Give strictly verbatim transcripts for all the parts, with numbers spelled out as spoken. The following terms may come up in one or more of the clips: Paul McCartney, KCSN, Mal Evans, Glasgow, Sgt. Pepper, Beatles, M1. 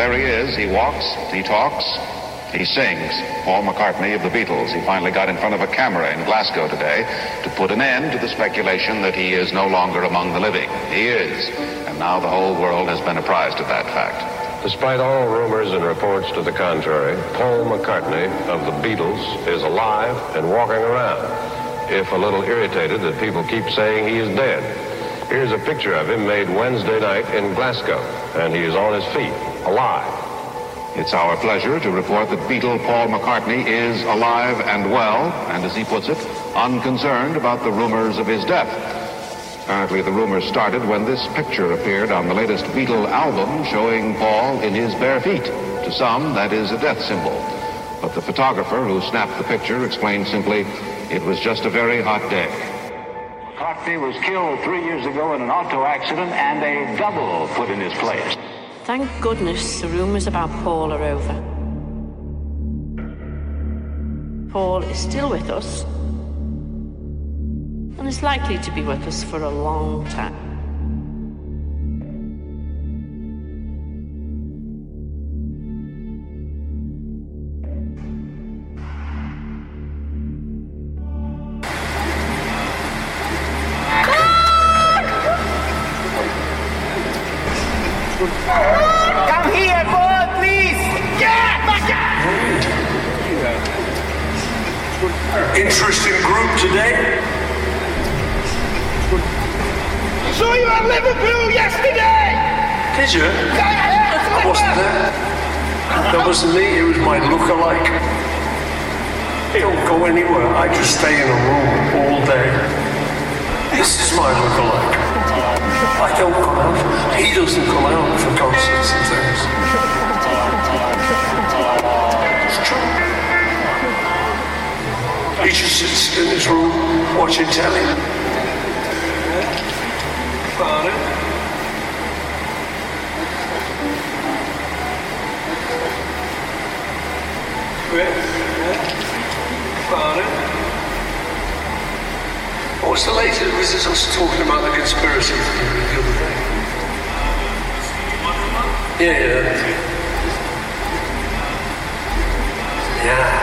there he is. He walks, he talks, he sings. Paul McCartney of the Beatles. He finally got in front of a camera in Glasgow today to put an end to the speculation that he is no longer among the living. He is. And now the whole world has been apprised of that fact. Despite all rumors and reports to the contrary, Paul McCartney of the Beatles is alive and walking around, if a little irritated that people keep saying he is dead. Here's a picture of him made Wednesday night in Glasgow, and he is on his feet, alive. It's our pleasure to report that Beatle Paul McCartney is alive and well, and as he puts it, unconcerned about the rumors of his death. Apparently the rumors started when this picture appeared on the latest Beatle album showing Paul in his bare feet. To some, that is a death symbol. But the photographer who snapped the picture explained simply, it was just a very hot day. McCartney was killed three years ago in an auto accident and a double put in his place. Thank goodness the rumors about Paul are over. Paul is still with us. And is likely to be with us for a long time. Come here, boy, please! Get back! Interesting group today. I saw you at Liverpool yesterday! Did you? I wasn't there. That was me, it was my look-alike. He don't go anywhere, I just stay in a room all day. This is my look-alike. I don't come out, he doesn't come out for concerts and things. It's true. He just sits in his room watching telly. About it. About it. What's the latest? Was this us talking about the conspiracy theory the other day? Yeah, yeah. Yeah.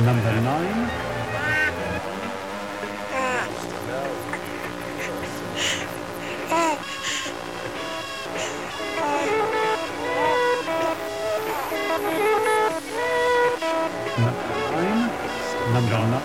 Number nine. Number nine. Number nine. Number nine.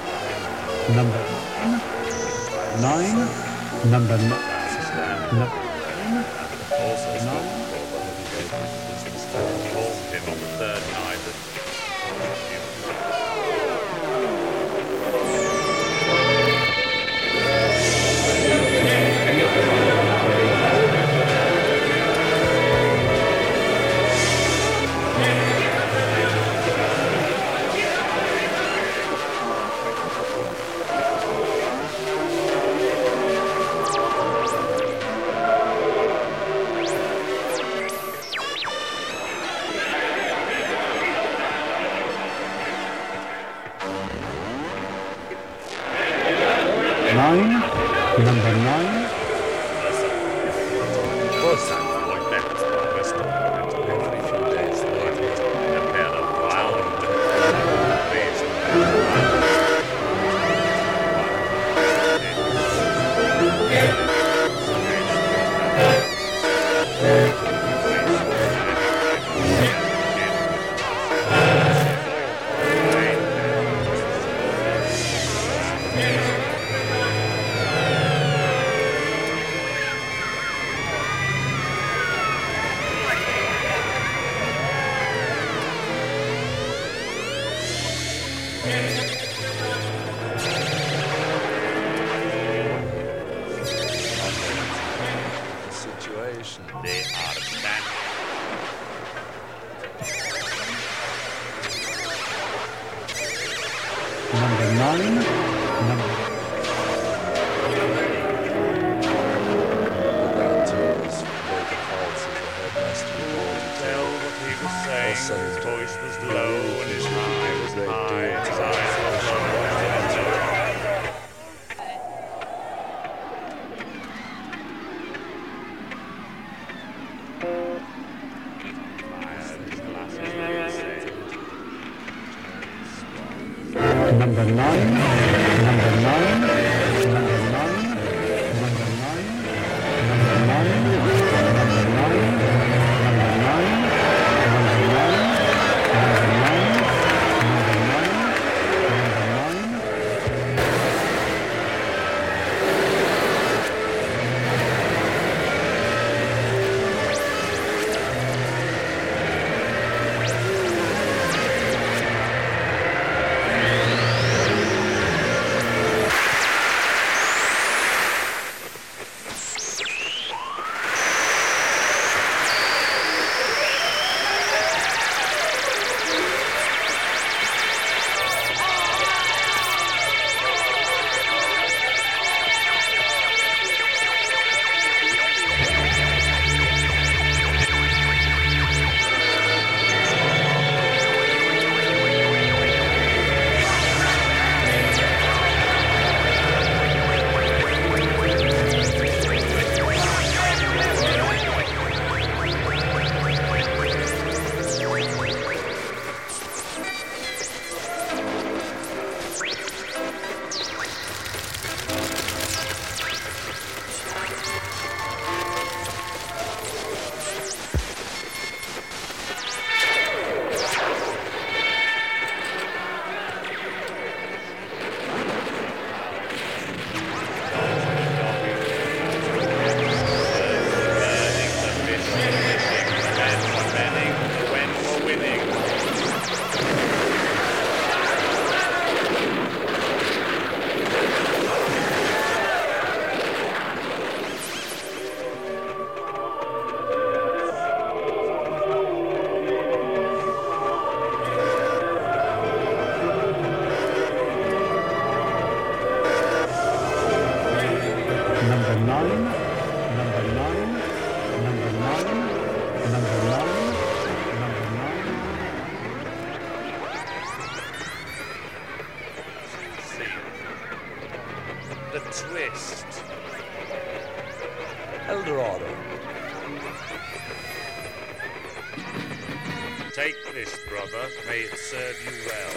Number nine.Take this, brother. May it serve you well.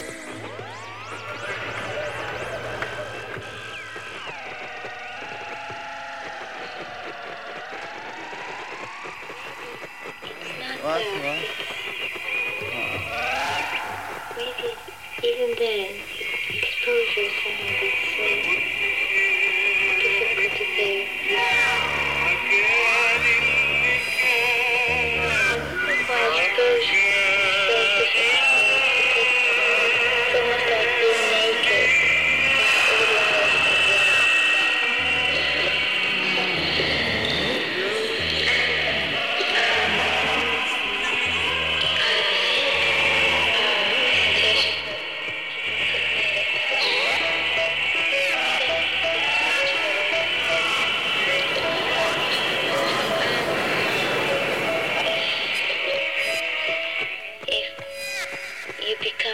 What? What? Oh. Maybe even then, exposure somehow gets so difficult to bear. I wonder why exposure is so difficult to take. It's almost like being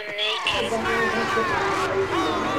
naked and living in the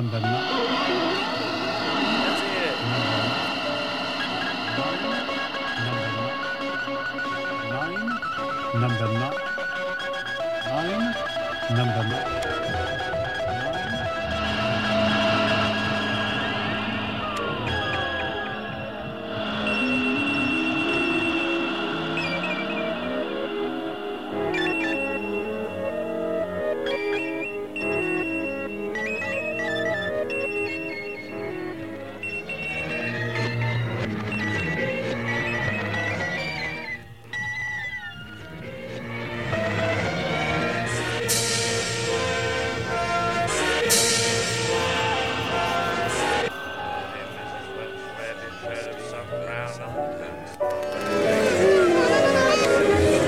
Number nine. That's it. Number nine. Number nine. Nine. Number nine. Thank you.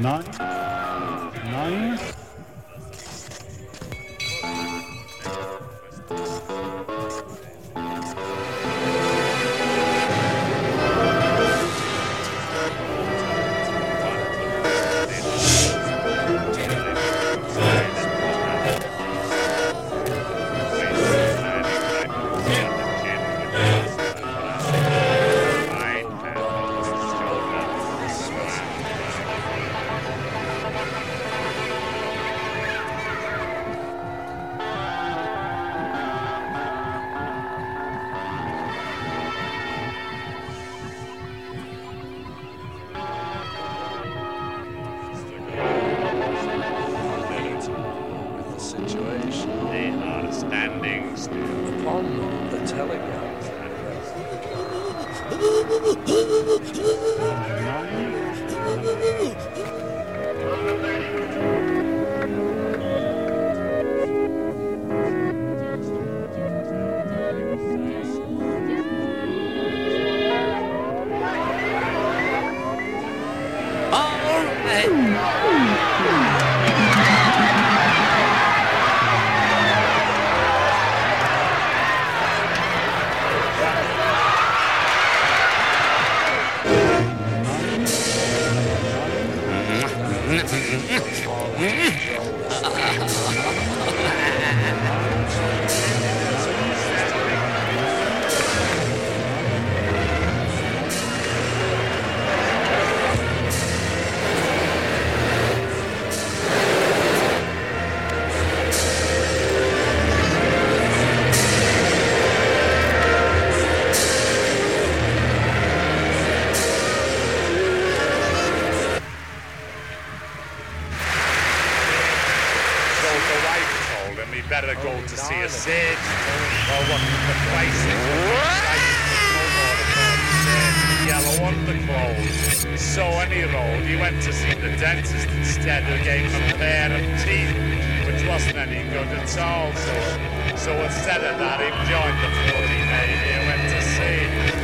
nine, nine, better go to see a Sid or what the price is. Yellow on the clothes. So any road, he went to see the dentist instead, who gave him a pair of teeth, which wasn't any good at all. So, so instead of that, he joined the bloody Navy and went to see.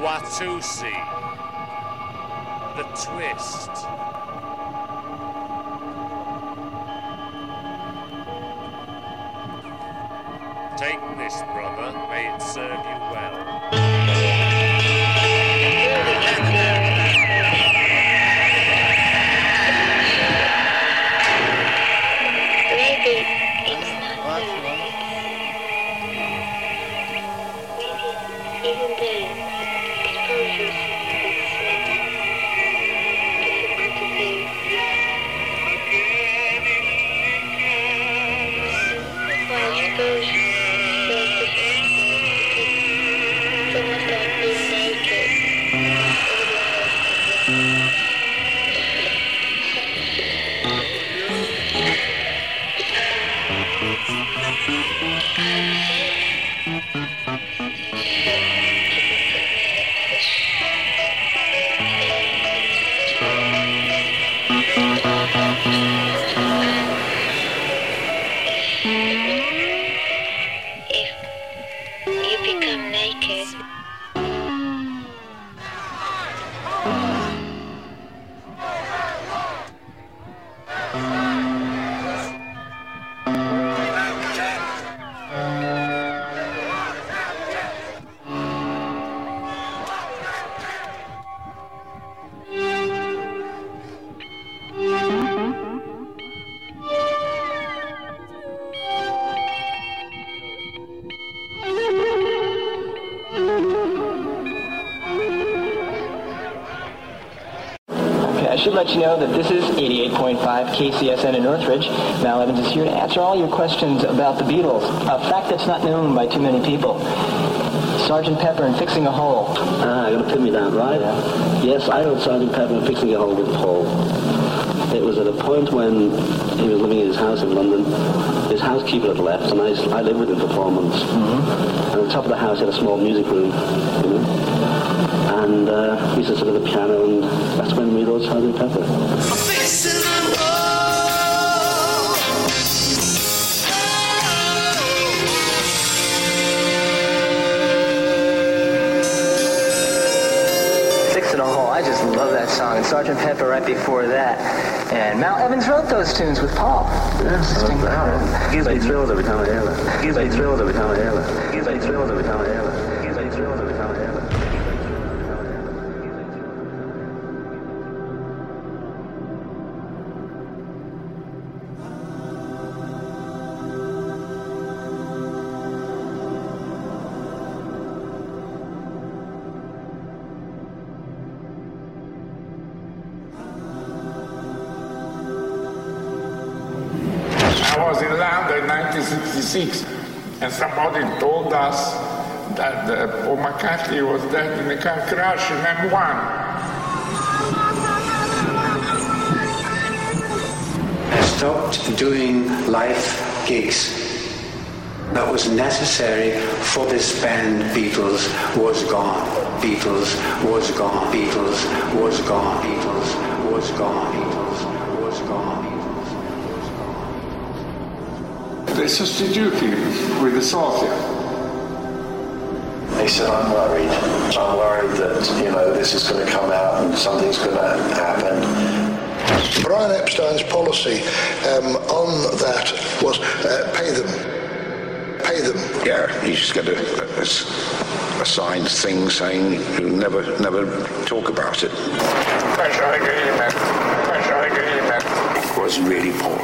Watusi, the twist, take this brother, may it serve you well. Naked. should let you know that this is eighty-eight point five K C S N in Northridge. Mal Evans is here to answer all your questions about the Beatles, a fact that's not known by too many people. Sergeant Pepper and Fixing a Hole. Ah, you're going to pin me down, right? Yeah. Yes, I wrote Sergeant Pepper and Fixing a Hole with Paul. It was at a point when he was living in his house in London. His housekeeper had left, and I, I lived with him for four months. Mm-hmm. And on top of the house, he had a small music room. You know? And uh, we used to sit at the piano, and that's when we wrote Sergeant Pepper. Fixing a Hole! Song, and Sergeant Pepper right before that, and Mal Evans wrote those tunes with Paul. Yes, yeah, gives me thrills every time I hear that. Gives me thrills every time I hear that. Gives me thrills every time I hear that. Gives me thrills every time I hear that. And somebody told us that uh, Paul McCartney was dead in a car crash in M one. I stopped doing live gigs. That was necessary for this band. Beatles was gone. Beatles was gone. Beatles was gone. Beatles was gone. Beatles was gone. They substitute you with the salty. He said, I'm worried. I'm worried that, you know, this is going to come out and something's going to happen. Brian Epstein's policy um, on that was uh, pay them. Pay them. Yeah, he's just going to assign things saying you'll never, never talk about it. Pressure agreement. Pressure agreement. It was really poor.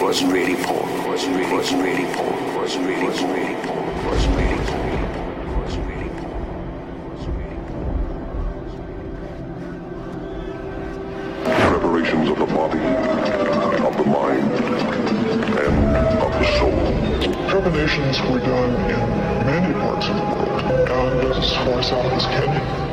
Was really poor, was really, was really poor, was really, was really poor, was really poor, was really poor, was really poor. Preparations of the body, of the mind, and of the soul. Preparations were done in many parts of the world, and as far south as Kenya.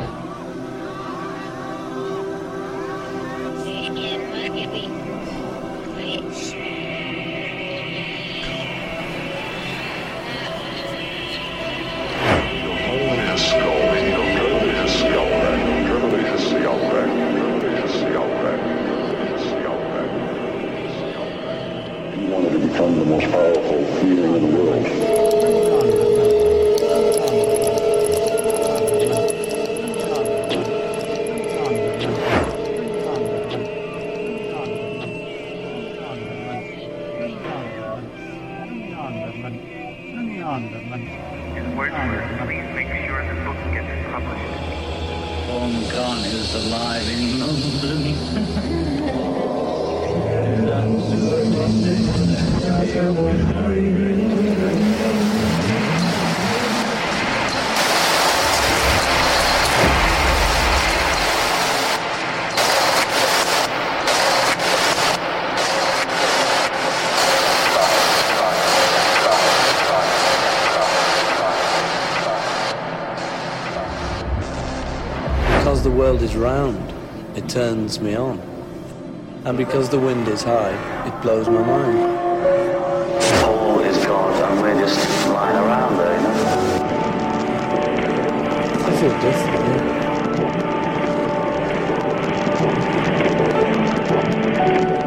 Is round, it turns me on, and because the wind is high, it blows my mind. All is God, and we're just lying around there, you know? I feel different, yeah.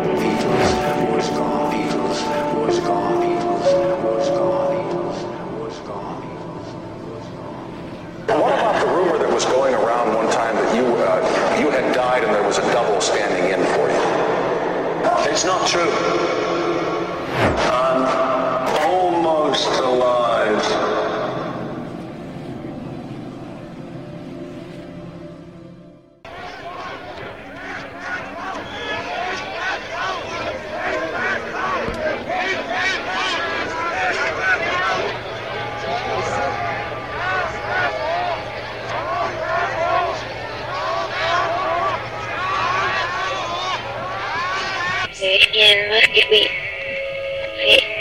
Beatles was gone, Beatles was gone, Beatles was gone, Beatles was gone, Beatles was gone. What about the rumor that was going around one time that you You had died and there was a double standing in for you? It's not true. I'm almost alive. if we see.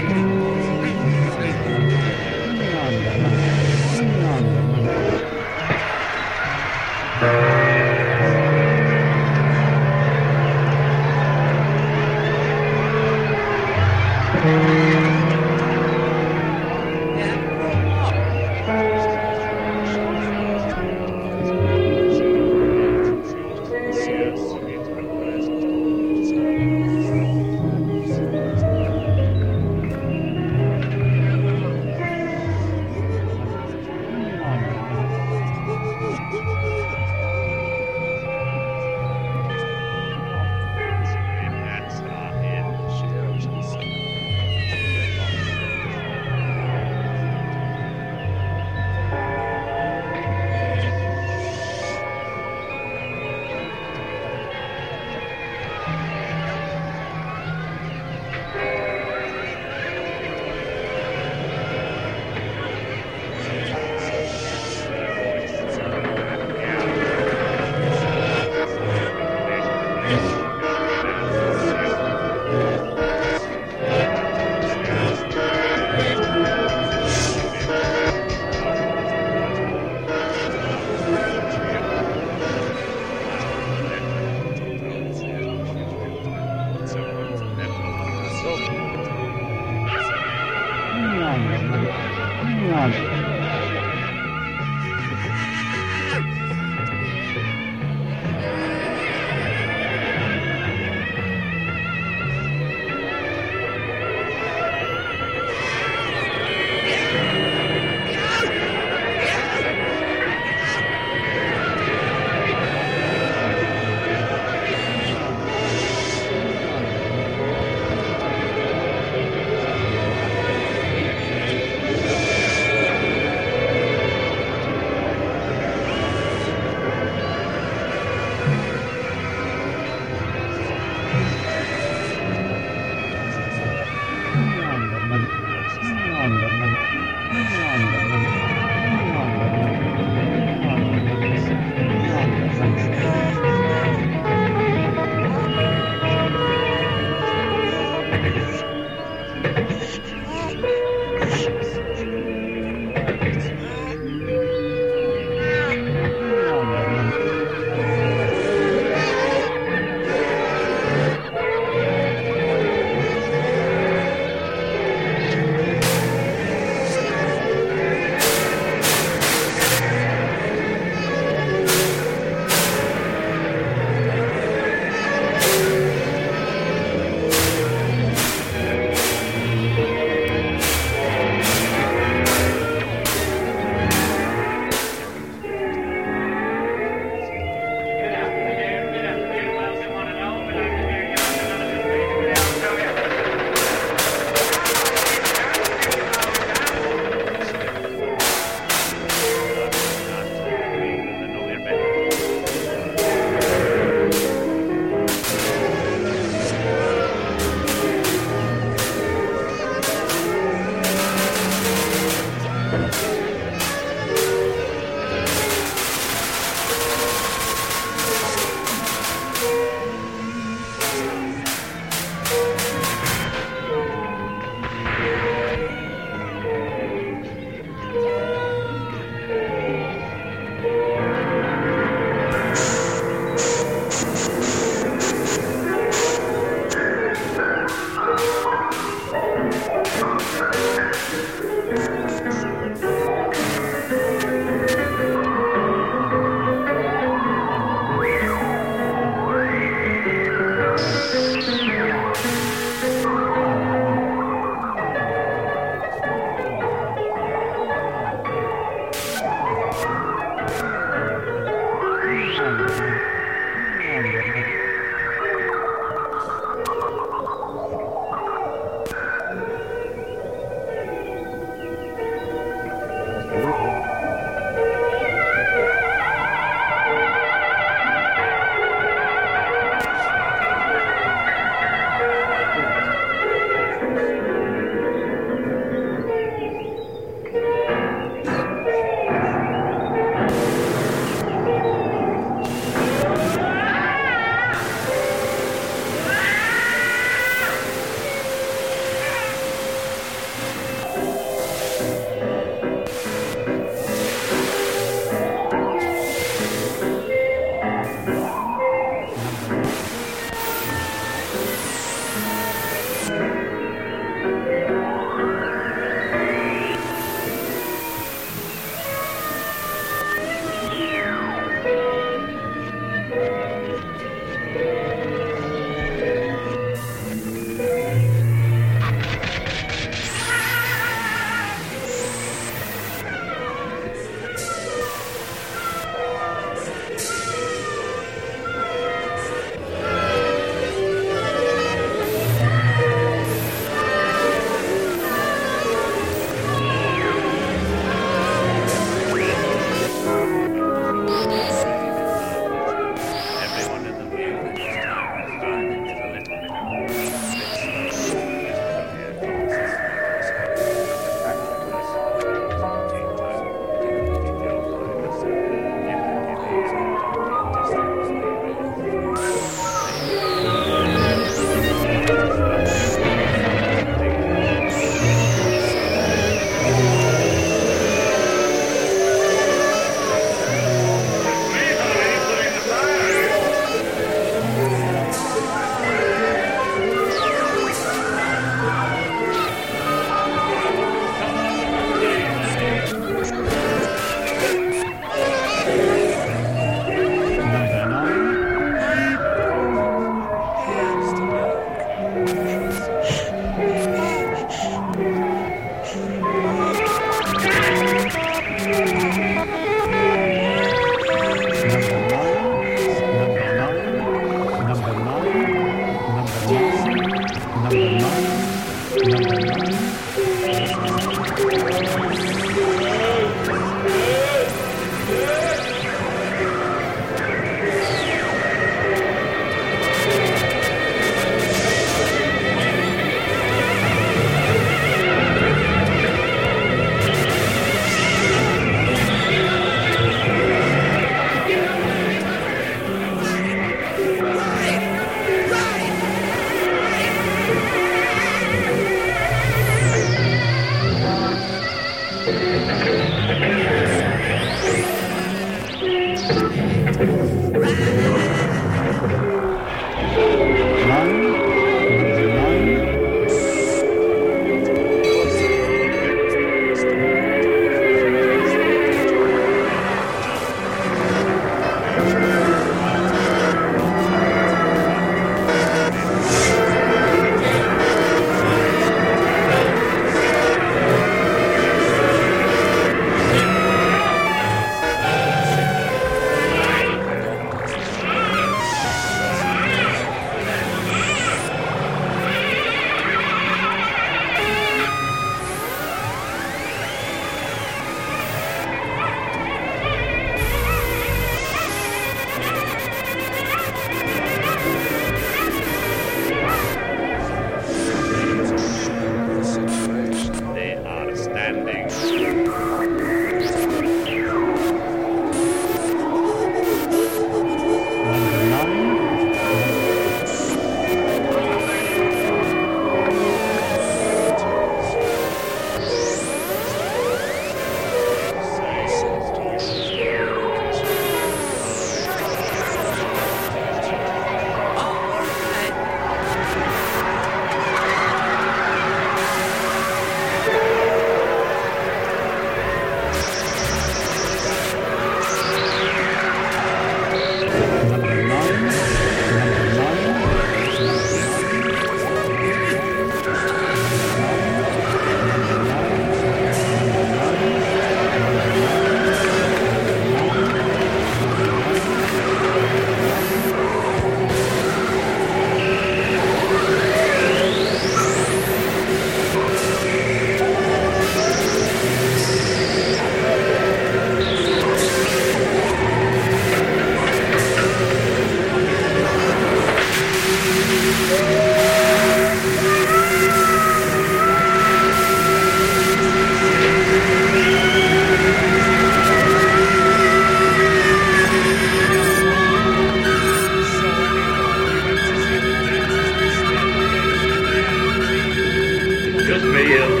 Just me and